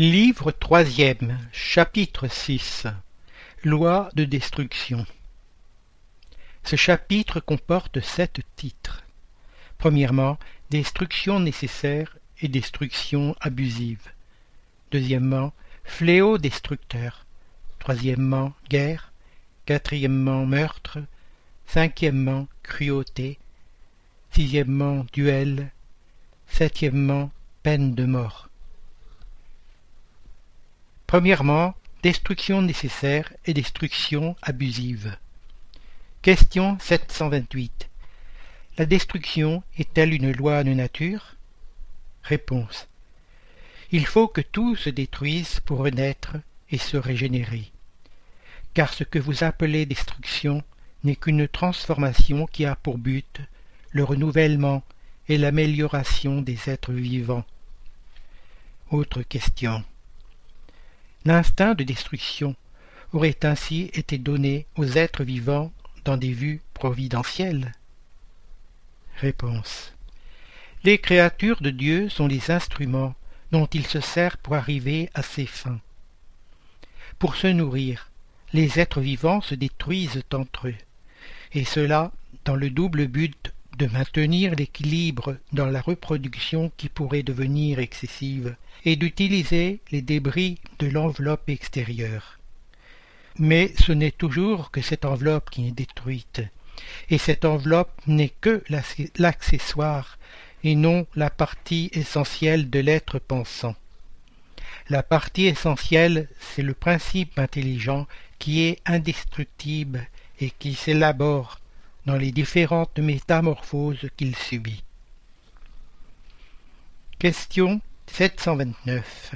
Livre troisième, chapitre 6. Loi de destruction. Ce chapitre comporte 7 titres. Premièrement, destruction nécessaire et destruction abusive. Deuxièmement, fléau destructeur. Troisièmement, guerre. Quatrièmement, meurtre. Cinquièmement, cruauté. Sixièmement, duel. Septièmement, peine de mort. Premièrement, destruction nécessaire et destruction abusive. Question 728. La destruction est-elle une loi de nature? Réponse. Il faut que tout se détruise pour renaître et se régénérer. Car ce que vous appelez destruction n'est qu'une transformation qui a pour but le renouvellement et l'amélioration des êtres vivants. Autre question. L'instinct de destruction aurait ainsi été donné aux êtres vivants dans des vues providentielles? Réponse. Les créatures de Dieu sont les instruments dont il se sert pour arriver à ses fins. Pour se nourrir, les êtres vivants se détruisent entre eux, et cela dans le double but de maintenir l'équilibre dans la reproduction qui pourrait devenir excessive et d'utiliser les débris de l'enveloppe extérieure. Mais ce n'est toujours que cette enveloppe qui est détruite, et cette enveloppe n'est que l'accessoire et non la partie essentielle de l'être pensant. La partie essentielle, c'est le principe intelligent qui est indestructible et qui s'élabore dans les différentes métamorphoses qu'il subit. Question 729.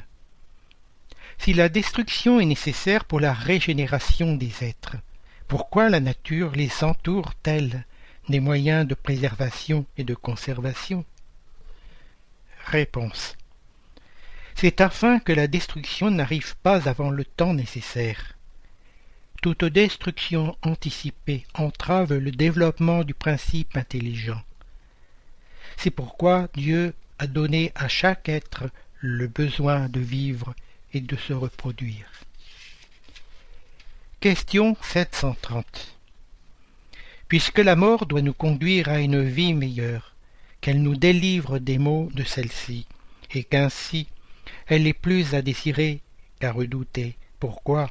Si la destruction est nécessaire pour la régénération des êtres, pourquoi la nature les entoure-t-elle des moyens de préservation et de conservation? Réponse. C'est afin que la destruction n'arrive pas avant le temps nécessaire. Toute destruction anticipée entrave le développement du principe intelligent. C'est pourquoi Dieu a donné à chaque être le besoin de vivre et de se reproduire. Question 730. Puisque la mort doit nous conduire à une vie meilleure, qu'elle nous délivre des maux de celle-ci, et qu'ainsi elle est plus à désirer qu'à redouter. Pourquoi ?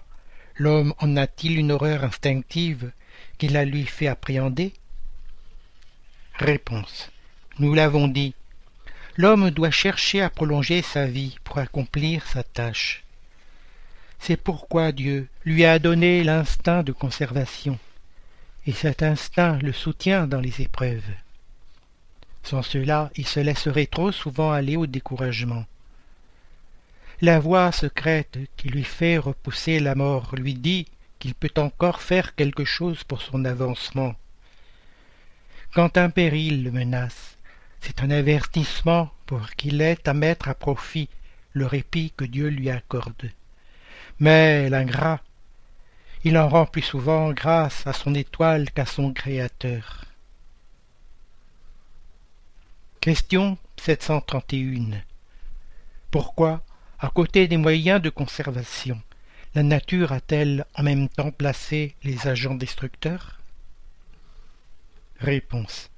L'homme en a-t-il une horreur instinctive qui la lui fait appréhender? Réponse. Nous l'avons dit. L'homme doit chercher à prolonger sa vie pour accomplir sa tâche. C'est pourquoi Dieu lui a donné l'instinct de conservation, et cet instinct le soutient dans les épreuves. Sans cela, il se laisserait trop souvent aller au découragement. La voix secrète qui lui fait repousser la mort lui dit qu'il peut encore faire quelque chose pour son avancement. Quand un péril le menace, c'est un avertissement pour qu'il ait à mettre à profit le répit que Dieu lui accorde. Mais l'ingrat, il en rend plus souvent grâce à son étoile qu'à son Créateur. Question 731. Pourquoi, à côté des moyens de conservation, la nature a-t-elle en même temps placé les agents destructeurs? Réponse.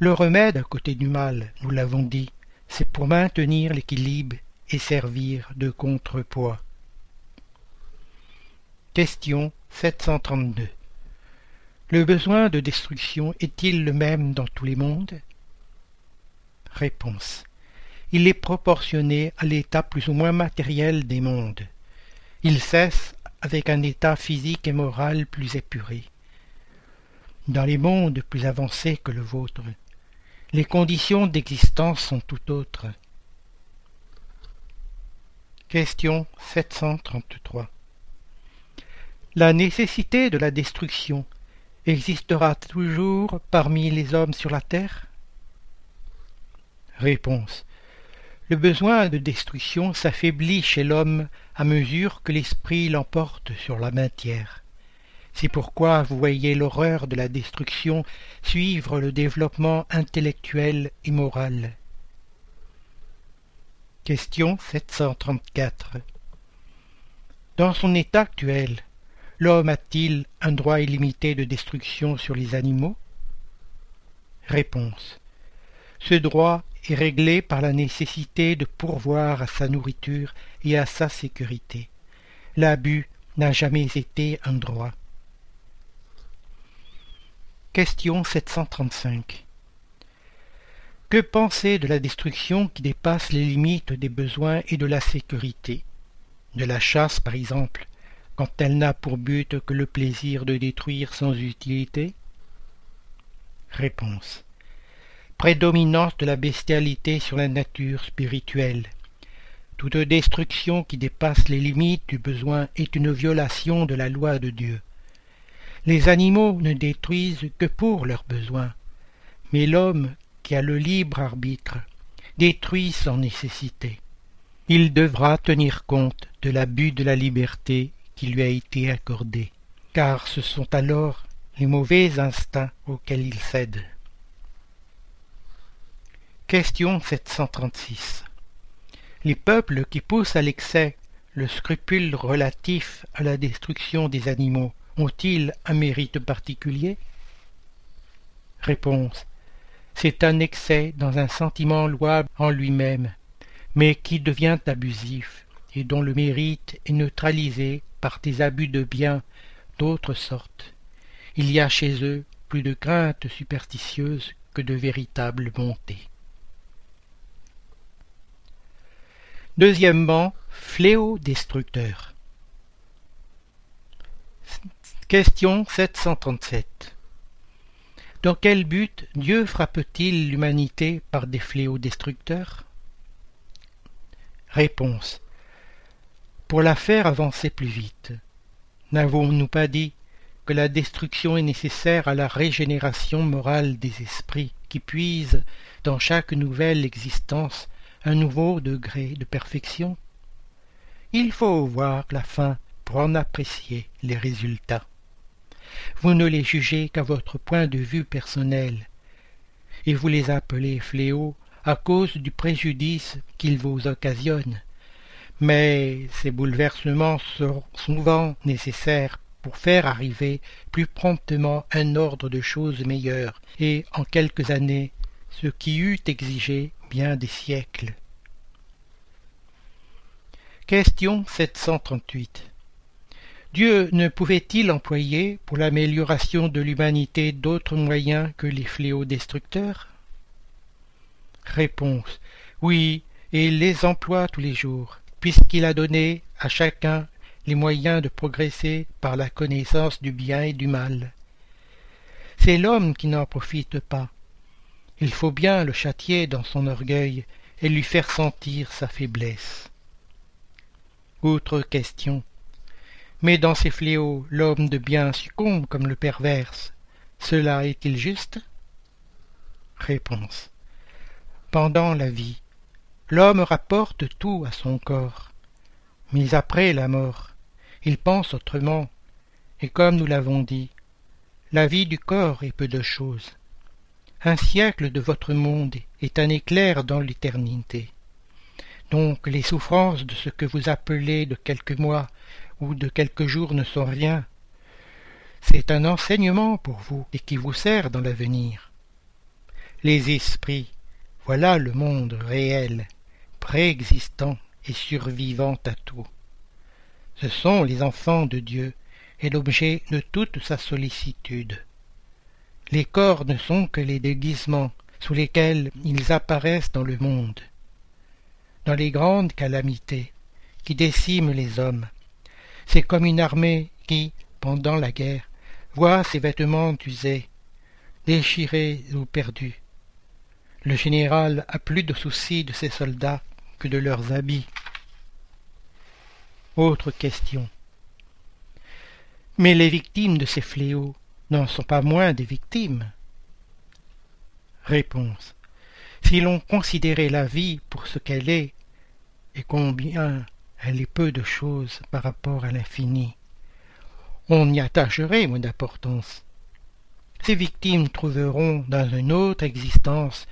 Le remède à côté du mal, nous l'avons dit, c'est pour maintenir l'équilibre et servir de contrepoids. Question 732. Le besoin de destruction est-il le même dans tous les mondes? Réponse. Il est proportionné à l'état plus ou moins matériel des mondes. Il cesse avec un état physique et moral plus épuré. Dans les mondes plus avancés que le vôtre, les conditions d'existence sont tout autres. Question 733. La nécessité de la destruction existera toujours parmi les hommes sur la terre? Réponse. Le besoin de destruction s'affaiblit chez l'homme à mesure que l'esprit l'emporte sur la matière. C'est pourquoi vous voyez l'horreur de la destruction suivre le développement intellectuel et moral. Question 734. Dans son état actuel, l'homme a-t-il un droit illimité de destruction sur les animaux? Réponse. Ce droit est réglé par la nécessité de pourvoir à sa nourriture et à sa sécurité. L'abus n'a jamais été un droit. Question 735. Que penser de la destruction qui dépasse les limites des besoins et de la sécurité? De la chasse, par exemple, quand elle n'a pour but que le plaisir de détruire sans utilité? Réponse. Prédominance de la bestialité sur la nature spirituelle. Toute destruction qui dépasse les limites du besoin est une violation de la loi de Dieu. Les animaux ne détruisent que pour leurs besoins, mais l'homme qui a le libre arbitre détruit sans nécessité. Il devra tenir compte de l'abus de la liberté qui lui a été accordée, car ce sont alors les mauvais instincts auxquels il cède. Question 736. Les peuples qui poussent à l'excès le scrupule relatif à la destruction des animaux ont-ils un mérite particulier? Réponse. C'est un excès dans un sentiment louable en lui-même, mais qui devient abusif et dont le mérite est neutralisé par des abus de biens d'autres sortes. Il y a chez eux plus de crainte superstitieuse que de véritable bonté. Deuxièmement, fléau destructeur. Question 737. Dans quel but Dieu frappe-t-il l'humanité par des fléaux destructeurs? Réponse. Pour la faire avancer plus vite. N'avons-nous pas dit que la destruction est nécessaire à la régénération morale des esprits qui puisent dans chaque nouvelle existence un nouveau degré de perfection? Il faut voir la fin pour en apprécier les résultats. Vous ne les jugez qu'à votre point de vue personnel et vous les appelez fléaux à cause du préjudice qu'ils vous occasionnent. Mais ces bouleversements sont souvent nécessaires pour faire arriver plus promptement un ordre de choses meilleures, et en quelques années, ce qui eût exigé bien des siècles. Question 738. Dieu ne pouvait-il employer pour l'amélioration de l'humanité d'autres moyens que les fléaux destructeurs? Réponse. Oui, et les emploie tous les jours, puisqu'il a donné à chacun les moyens de progresser par la connaissance du bien et du mal. C'est l'homme qui n'en profite pas. Il faut bien le châtier dans son orgueil et lui faire sentir sa faiblesse. Autre question. Mais dans ces fléaux, l'homme de bien succombe comme le perverse. Cela est-il juste? Réponse. Pendant la vie, l'homme rapporte tout à son corps, mais après la mort, il pense autrement, et comme nous l'avons dit, la vie du corps est peu de chose. Un siècle de votre monde est un éclair dans l'éternité. Donc les souffrances de ce que vous appelez de quelques mois ou de quelques jours ne sont rien. C'est un enseignement pour vous et qui vous sert dans l'avenir. Les esprits, voilà le monde réel, préexistant et survivant à tout. Ce sont les enfants de Dieu et l'objet de toute sa sollicitude. Les corps ne sont que les déguisements sous lesquels ils apparaissent dans le monde. Dans les grandes calamités qui déciment les hommes, c'est comme une armée qui, pendant la guerre, voit ses vêtements usés, déchirés ou perdus. Le général a plus de soucis de ses soldats que de leurs habits. Autre question. Mais les victimes de ces fléaux n'en sont pas moins des victimes? Réponse. Si l'on considérait la vie pour ce qu'elle est, et combien elle est peu de choses par rapport à l'infini, on y attacherait moins d'importance. Ces victimes trouveront dans une autre existence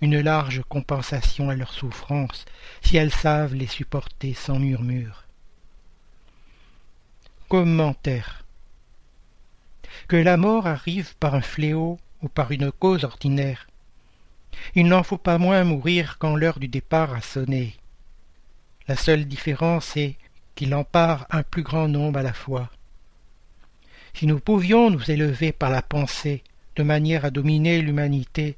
une large compensation à leurs souffrances, si elles savent les supporter sans murmure. Commentaire. Que la mort arrive par un fléau ou par une cause ordinaire, il n'en faut pas moins mourir quand l'heure du départ a sonné. La seule différence est qu'il empare un plus grand nombre à la fois. Si nous pouvions nous élever par la pensée, de manière à dominer l'humanité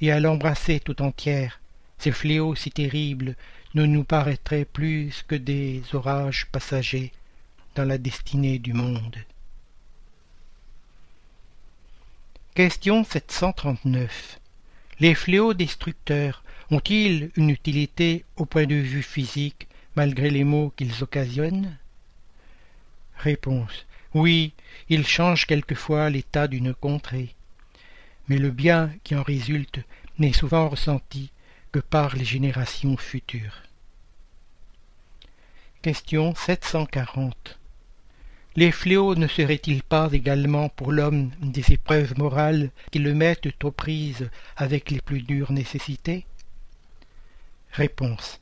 et à l'embrasser tout entière, ces fléaux si terribles ne nous paraîtraient plus que des orages passagers dans la destinée du monde. Question 739. Les fléaux destructeurs ont-ils une utilité au point de vue physique, malgré les maux qu'ils occasionnent? Réponse. Oui, ils changent quelquefois l'état d'une contrée, mais le bien qui en résulte n'est souvent ressenti que par les générations futures. Question 740. Les fléaux ne seraient-ils pas également pour l'homme des épreuves morales qui le mettent aux prises avec les plus dures nécessités? Réponse.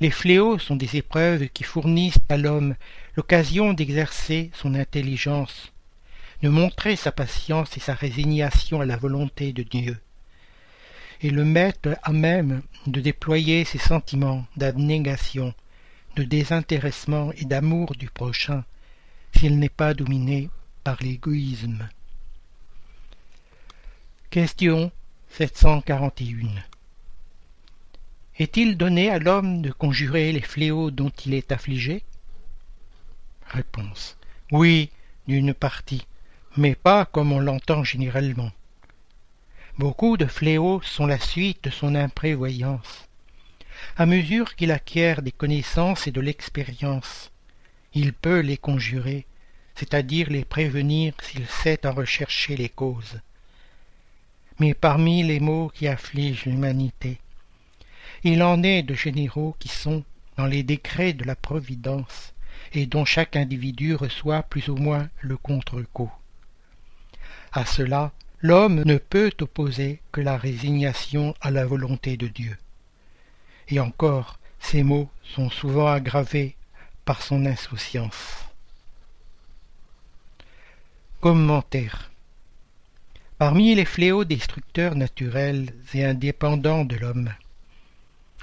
Les fléaux sont des épreuves qui fournissent à l'homme l'occasion d'exercer son intelligence, de montrer sa patience et sa résignation à la volonté de Dieu, et le mettre à même de déployer ses sentiments d'abnégation, de désintéressement et d'amour du prochain, s'il n'est pas dominé par l'égoïsme. Question 741. Est-il donné à l'homme de conjurer les fléaux dont il est affligé? Réponse. Oui, d'une partie, mais pas comme on l'entend généralement. Beaucoup de fléaux sont la suite de son imprévoyance. À mesure qu'il acquiert des connaissances et de l'expérience, il peut les conjurer, c'est-à-dire les prévenir s'il sait en rechercher les causes. Mais parmi les maux qui affligent l'humanité, il en est de généraux qui sont dans les décrets de la Providence et dont chaque individu reçoit plus ou moins le contre-coup. À cela, l'homme ne peut opposer que la résignation à la volonté de Dieu. Et encore, ces maux sont souvent aggravés par son insouciance. Commentaire. Parmi les fléaux destructeurs naturels et indépendants de l'homme,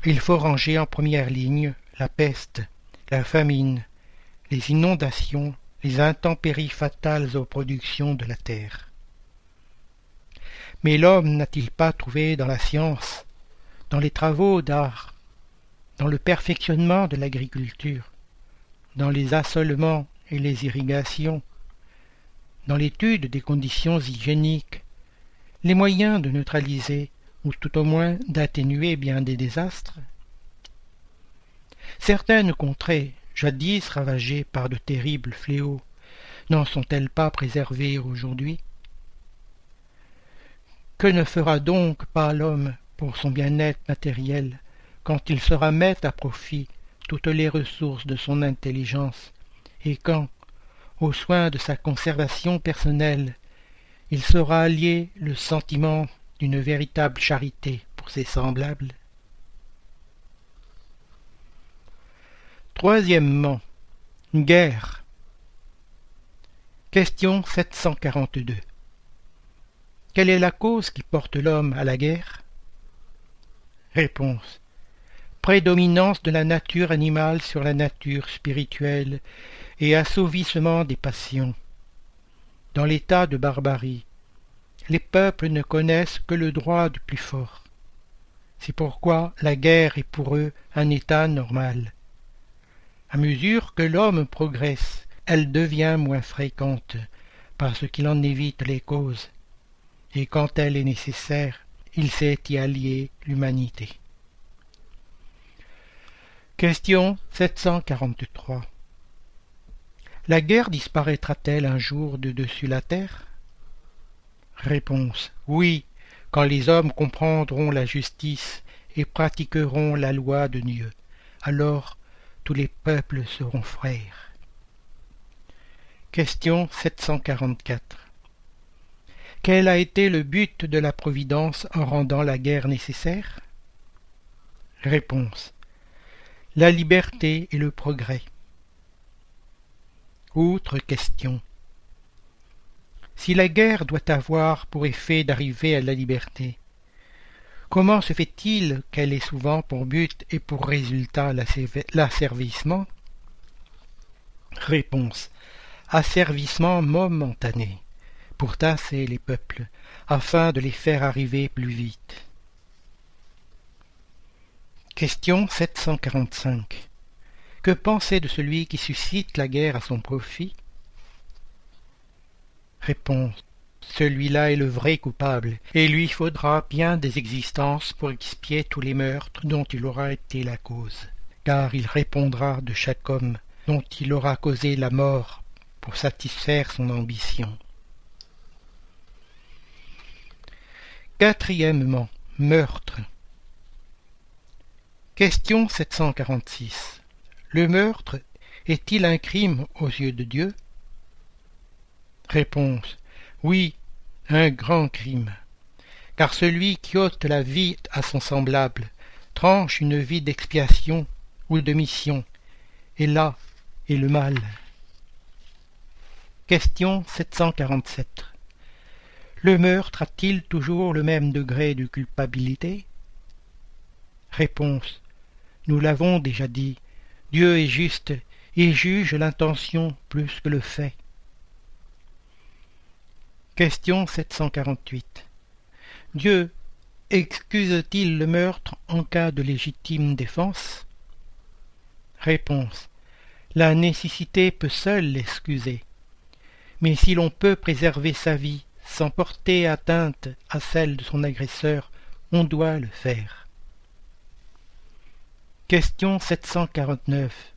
il faut ranger en première ligne la peste, la famine, les inondations, les intempéries fatales aux productions de la terre. Mais l'homme n'a-t-il pas trouvé dans la science, dans les travaux d'art, dans le perfectionnement de l'agriculture, dans les assolements et les irrigations, dans l'étude des conditions hygiéniques, les moyens de neutraliser ou tout au moins d'atténuer bien des désastres? Certaines contrées, jadis ravagées par de terribles fléaux, n'en sont-elles pas préservées aujourd'hui? Que ne fera donc pas l'homme pour son bien-être matériel quand il saura mettre à profit toutes les ressources de son intelligence et quand, aux soins de sa conservation personnelle, il saura allier le sentiment d'une véritable charité pour ses semblables? Troisièmement, guerre. Question 742. Quelle est la cause qui porte l'homme à la guerre? Réponse. Prédominance de la nature animale sur la nature spirituelle et assouvissement des passions. Dans l'état de barbarie, les peuples ne connaissent que le droit du plus fort. C'est pourquoi la guerre est pour eux un état normal. À mesure que l'homme progresse, elle devient moins fréquente, parce qu'il en évite les causes, et quand elle est nécessaire, il sait y allier l'humanité. Question 743. La guerre disparaîtra-t-elle un jour de dessus la terre? Réponse. Oui, quand les hommes comprendront la justice et pratiqueront la loi de Dieu, alors tous les peuples seront frères. Question 744. Quel a été le but de la Providence en rendant la guerre nécessaire? Réponse. La liberté et le progrès. Autre question. Si la guerre doit avoir pour effet d'arriver à la liberté, comment se fait-il qu'elle ait souvent pour but et pour résultat l'asservissement? Réponse. Asservissement momentané, pour tasser les peuples, afin de les faire arriver plus vite. Question 745. Que penser de celui qui suscite la guerre à son profit? Réponse. Celui-là est le vrai coupable, et lui faudra bien des existences pour expier tous les meurtres dont il aura été la cause, car il répondra de chaque homme dont il aura causé la mort pour satisfaire son ambition. Quatrièmement, meurtre. Question 746. Le meurtre est-il un crime aux yeux de Dieu? Réponse. Oui, un grand crime, car celui qui ôte la vie à son semblable tranche une vie d'expiation ou de mission, et là est le mal. Question 747. Le meurtre a-t-il toujours le même degré de culpabilité? Réponse. Nous l'avons déjà dit, Dieu est juste et juge l'intention plus que le fait. Question 748. Dieu excuse-t-il le meurtre en cas de légitime défense? Réponse. La nécessité peut seule l'excuser, mais si l'on peut préserver sa vie sans porter atteinte à celle de son agresseur, on doit le faire. Question 749.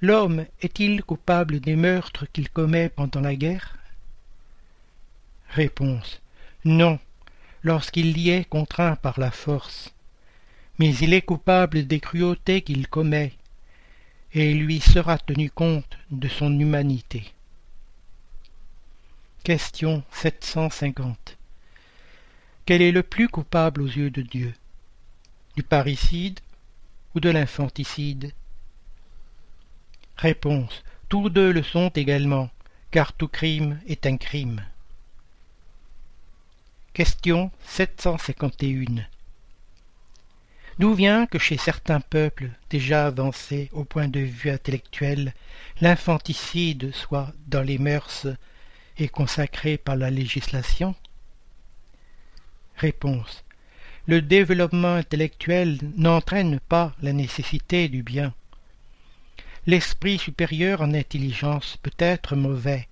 L'homme est-il coupable des meurtres qu'il commet pendant la guerre? Réponse. Non, lorsqu'il y est contraint par la force. Mais il est coupable des cruautés qu'il commet, et lui sera tenu compte de son humanité. Question 750. Quel est le plus coupable aux yeux de Dieu? Du parricide ou de l'infanticide? Réponse. Tous deux le sont également, car tout crime est un crime. Question 751. D'où vient que chez certains peuples déjà avancés au point de vue intellectuel, l'infanticide soit dans les mœurs et consacré par la législation? Réponse. Le développement intellectuel n'entraîne pas la nécessité du bien. L'esprit supérieur en intelligence peut être mauvais.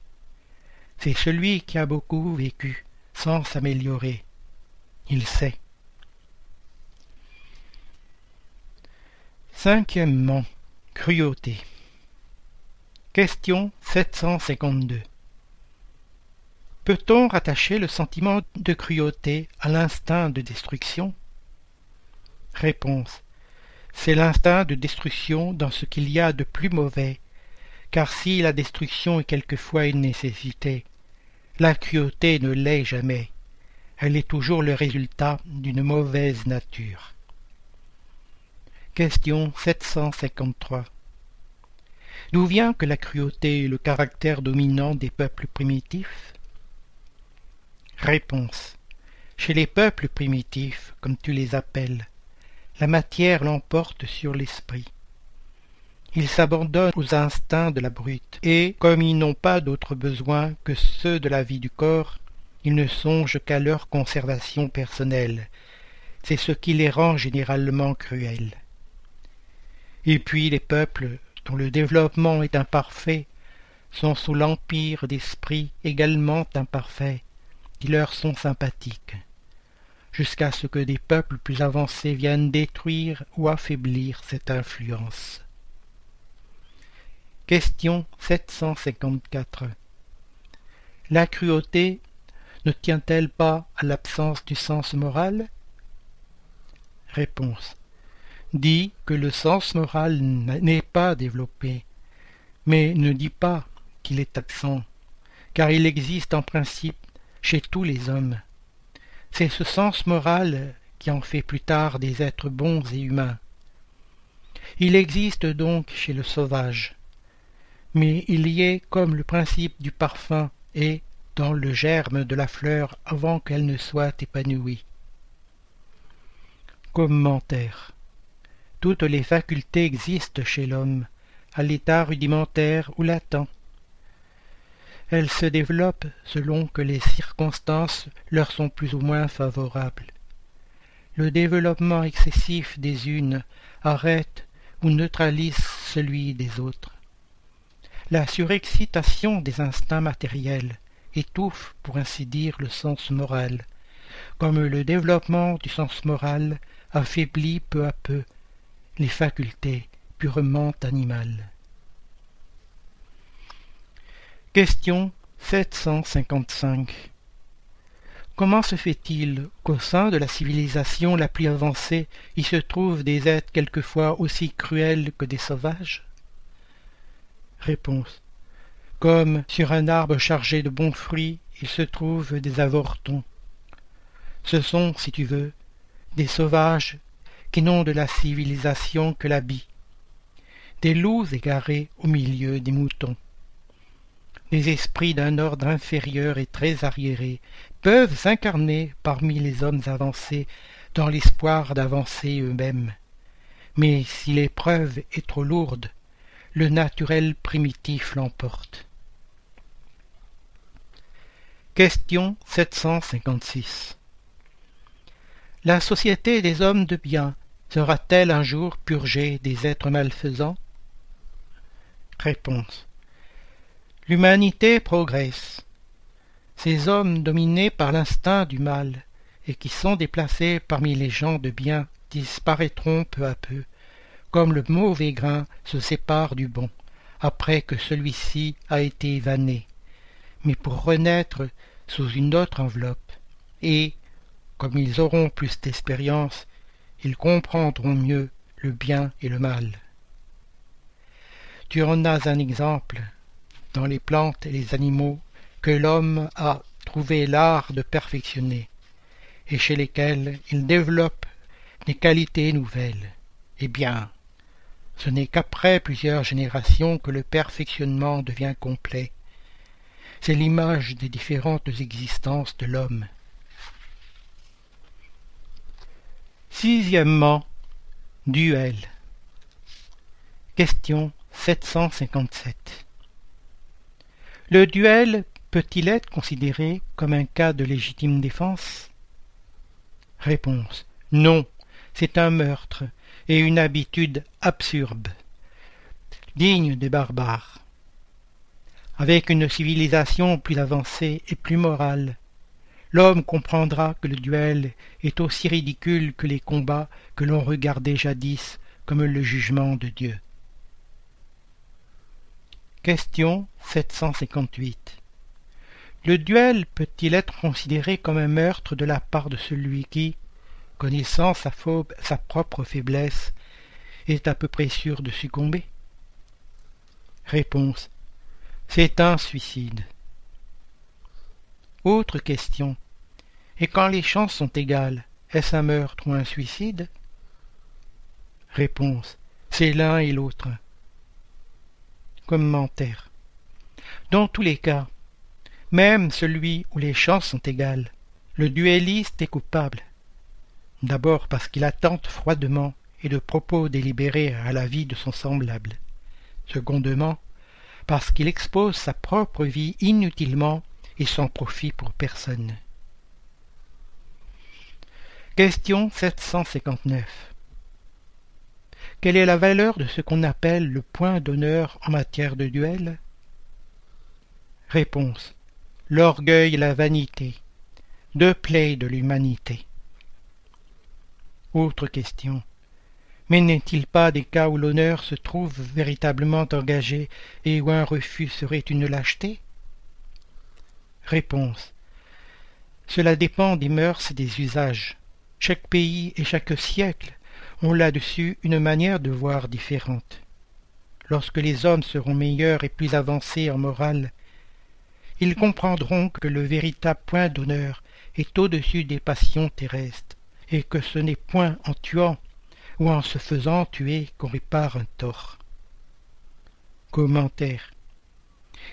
C'est celui qui a beaucoup vécu, sans s'améliorer. Il sait. Cinquièmement, cruauté. Question 752. Peut-on rattacher le sentiment de cruauté à l'instinct de destruction? Réponse. C'est l'instinct de destruction dans ce qu'il y a de plus mauvais, car si la destruction est quelquefois une nécessité, la cruauté ne l'est jamais. Elle est toujours le résultat d'une mauvaise nature. Question 753. D'où vient que la cruauté est le caractère dominant des peuples primitifs? Réponse. Chez les peuples primitifs, comme tu les appelles, la matière l'emporte sur l'esprit. Ils s'abandonnent aux instincts de la brute, et, comme ils n'ont pas d'autres besoins que ceux de la vie du corps, ils ne songent qu'à leur conservation personnelle. C'est ce qui les rend généralement cruels. Et puis les peuples, dont le développement est imparfait, sont sous l'empire d'esprits également imparfaits, qui leur sont sympathiques, jusqu'à ce que des peuples plus avancés viennent détruire ou affaiblir cette influence. Question 754. La cruauté ne tient-elle pas à l'absence du sens moral? Réponse. Dis que le sens moral n'est pas développé, mais ne dis pas qu'il est absent, car il existe en principe chez tous les hommes. C'est ce sens moral qui en fait plus tard des êtres bons et humains. Il existe donc chez le sauvage, mais il y est comme le principe du parfum est dans le germe de la fleur avant qu'elle ne soit épanouie. Commentaire. Toutes les facultés existent chez l'homme, à l'état rudimentaire ou latent. Elles se développent selon que les circonstances leur sont plus ou moins favorables. Le développement excessif des unes arrête ou neutralise celui des autres. La surexcitation des instincts matériels étouffe, pour ainsi dire, le sens moral, comme le développement du sens moral affaiblit peu à peu les facultés purement animales. Question 755. Comment se fait-il qu'au sein de la civilisation la plus avancée, il se trouve des êtres quelquefois aussi cruels que des sauvages? Réponse. Comme sur un arbre chargé de bons fruits, il se trouve des avortons. Ce sont, si tu veux, des sauvages qui n'ont de la civilisation que l'habit, des loups égarés au milieu des moutons. Les esprits d'un ordre inférieur et très arriéré peuvent s'incarner parmi les hommes avancés dans l'espoir d'avancer eux-mêmes. Mais si l'épreuve est trop lourde, le naturel primitif l'emporte. Question 756. La société des hommes de bien sera-t-elle un jour purgée des êtres malfaisants? Réponse. L'humanité progresse. Ces hommes dominés par l'instinct du mal et qui sont déplacés parmi les gens de bien disparaîtront peu à peu, comme le mauvais grain se sépare du bon, après que celui-ci a été évané, mais pour renaître sous une autre enveloppe. Et, comme ils auront plus d'expérience, ils comprendront mieux le bien et le mal. Tu en as un exemple dans les plantes et les animaux que l'homme a trouvé l'art de perfectionner, et chez lesquels il développe des qualités nouvelles. Eh bien, ce n'est qu'après plusieurs générations que le perfectionnement devient complet. C'est l'image des différentes existences de l'homme. Sixièmement, duel. Question 757. Le duel peut-il être considéré comme un cas de légitime défense? Réponse. Non, c'est un meurtre et une habitude absurde, digne des barbares. Avec une civilisation plus avancée et plus morale, l'homme comprendra que le duel est aussi ridicule que les combats que l'on regardait jadis comme le jugement de Dieu. Question 758. Le duel peut-il être considéré comme un meurtre de la part de celui qui, connaissant sa propre faiblesse, est à peu près sûr de succomber? Réponse. C'est un suicide. Autre question. Et quand les chances sont égales, est-ce un meurtre ou un suicide? Réponse. C'est l'un et l'autre. Commentaire. Dans tous les cas, même celui où les chances sont égales, le duelliste est coupable. D'abord parce qu'il attente froidement et de propos délibérés à la vie de son semblable. Secondement, parce qu'il expose sa propre vie inutilement et sans profit pour personne. Question 759. Quelle est la valeur de ce qu'on appelle le point d'honneur en matière de duel? Réponse. L'orgueil et la vanité, deux plaies de l'humanité. Autre question. Mais n'est-il pas des cas où l'honneur se trouve véritablement engagé et où un refus serait une lâcheté? Réponse. Cela dépend des mœurs et des usages. Chaque pays et chaque siècle ont là-dessus une manière de voir différente. Lorsque les hommes seront meilleurs et plus avancés en morale, ils comprendront que le véritable point d'honneur est au-dessus des passions terrestres, et que ce n'est point en tuant ou en se faisant tuer qu'on répare un tort. Commentaire.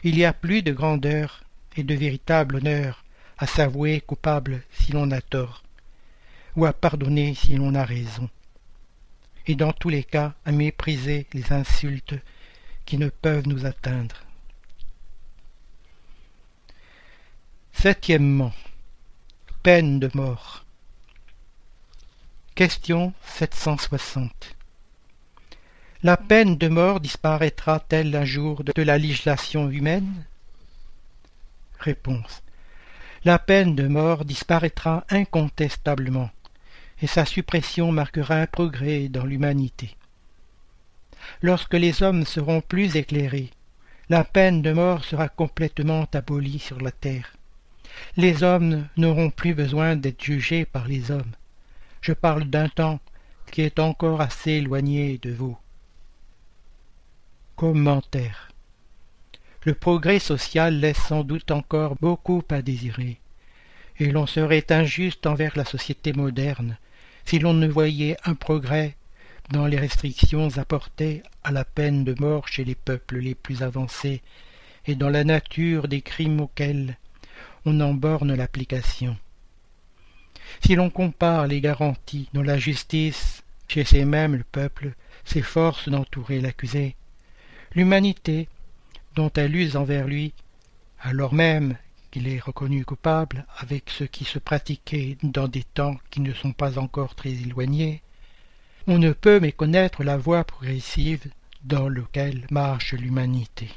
Il y a plus de grandeur et de véritable honneur à s'avouer coupable si l'on a tort, ou à pardonner si l'on a raison, et dans tous les cas à mépriser les insultes qui ne peuvent nous atteindre. Septièmement, peine de mort. Question 760. La peine de mort disparaîtra-t-elle un jour de la législation humaine? Réponse. La peine de mort disparaîtra incontestablement, et sa suppression marquera un progrès dans l'humanité. Lorsque les hommes seront plus éclairés, la peine de mort sera complètement abolie sur la terre. Les hommes n'auront plus besoin d'être jugés par les hommes. Je parle d'un temps qui est encore assez éloigné de vous. Commentaire. Le progrès social laisse sans doute encore beaucoup à désirer, et l'on serait injuste envers la société moderne si l'on ne voyait un progrès dans les restrictions apportées à la peine de mort chez les peuples les plus avancés et dans la nature des crimes auxquels on en borne l'application. Si l'on compare les garanties dont la justice, chez ces mêmes peuples, s'efforce d'entourer l'accusé, l'humanité, dont elle use envers lui, alors même qu'il est reconnu coupable avec ce qui se pratiquait dans des temps qui ne sont pas encore très éloignés, on ne peut méconnaître la voie progressive dans laquelle marche l'humanité.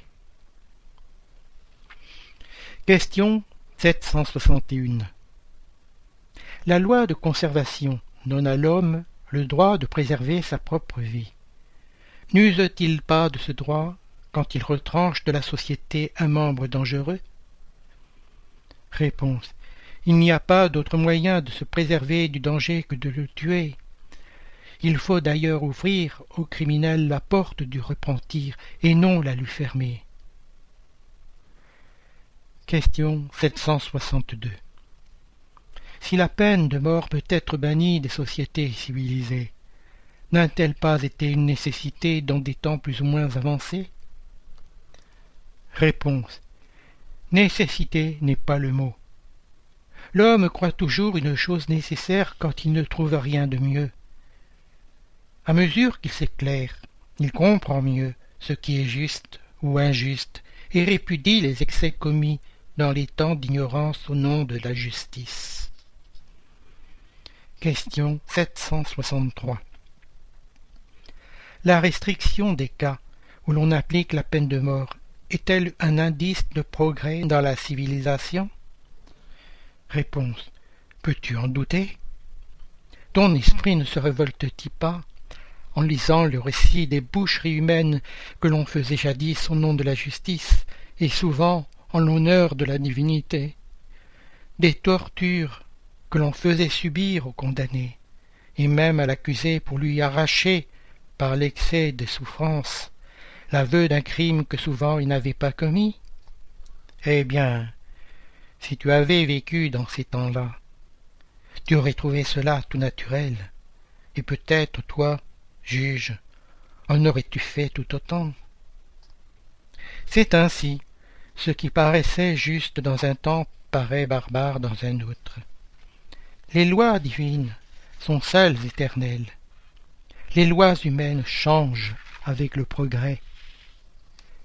Question 761. La loi de conservation donne à l'homme le droit de préserver sa propre vie. N'use-t-il pas de ce droit quand il retranche de la société un membre dangereux? Réponse. Il n'y a pas d'autre moyen de se préserver du danger que de le tuer. Il faut d'ailleurs ouvrir au criminel la porte du repentir et non la lui fermer. Question 762. Si la peine de mort peut être bannie des sociétés civilisées, n'a-t-elle pas été une nécessité dans des temps plus ou moins avancés? Réponse. Nécessité n'est pas le mot. L'homme croit toujours une chose nécessaire quand il ne trouve rien de mieux. À mesure qu'il s'éclaire, il comprend mieux ce qui est juste ou injuste et répudie les excès commis dans les temps d'ignorance au nom de la justice. Question 763. La restriction des cas où l'on applique la peine de mort est-elle un indice de progrès dans la civilisation? Réponse. Peux-tu en douter? Ton esprit ne se révolte-t-il pas en lisant le récit des boucheries humaines que l'on faisait jadis au nom de la justice et souvent en l'honneur de la divinité, des tortures que l'on faisait subir aux condamnés, et même à l'accusé pour lui arracher, par l'excès des souffrances, l'aveu d'un crime que souvent il n'avait pas commis? Eh bien, si tu avais vécu dans ces temps-là, tu aurais trouvé cela tout naturel, et peut-être toi, juge, en aurais-tu fait tout autant? C'est ainsi. Ce qui paraissait juste dans un temps paraît barbare dans un autre. Les lois divines sont celles éternelles. Les lois humaines changent avec le progrès.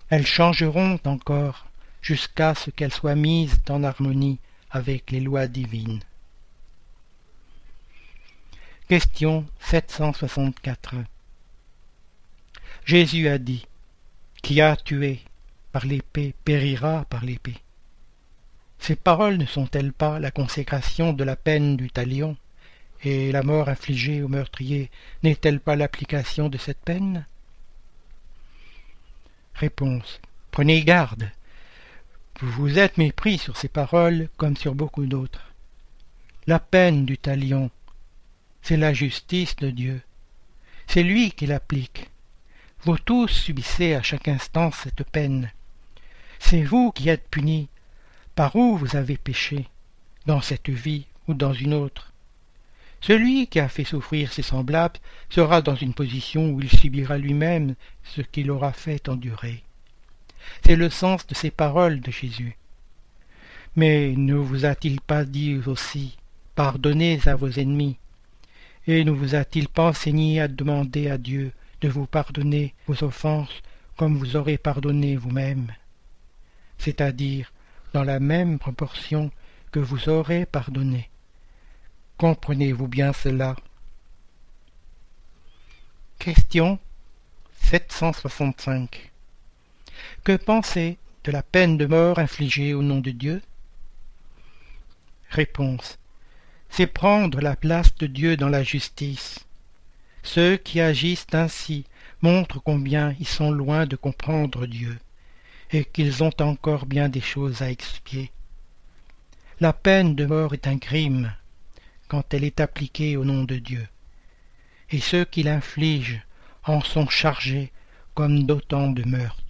Elles changeront encore jusqu'à ce qu'elles soient mises en harmonie avec les lois divines. Question 764. Jésus a dit : Qui a tué par l'épée périra par l'épée. Ces paroles ne sont-elles pas la consécration de la peine du talion, et la mort infligée au meurtrier n'est-elle pas l'application de cette peine? Réponse. Prenez garde. Vous vous êtes mépris sur ces paroles comme sur beaucoup d'autres. La peine du talion, c'est la justice de Dieu. C'est lui qui l'applique. Vous tous subissez à chaque instant cette peine. C'est vous qui êtes punis, par où vous avez péché, dans cette vie ou dans une autre. Celui qui a fait souffrir ses semblables sera dans une position où il subira lui-même ce qu'il aura fait endurer. C'est le sens de ces paroles de Jésus. Mais ne vous a-t-il pas dit aussi « Pardonnez à vos ennemis » et ne vous a-t-il pas enseigné à demander à Dieu de vous pardonner vos offenses comme vous aurez pardonné vous-même, c'est-à-dire dans la même proportion que vous aurez pardonné. Comprenez-vous bien cela? Question 765. Que pensez de la peine de mort infligée au nom de Dieu? Réponse. C'est prendre la place de Dieu dans la justice. Ceux qui agissent ainsi montrent combien ils sont loin de comprendre Dieu et qu'ils ont encore bien des choses à expier. La peine de mort est un crime quand elle est appliquée au nom de Dieu, et ceux qui l'infligent en sont chargés comme d'autant de meurtres.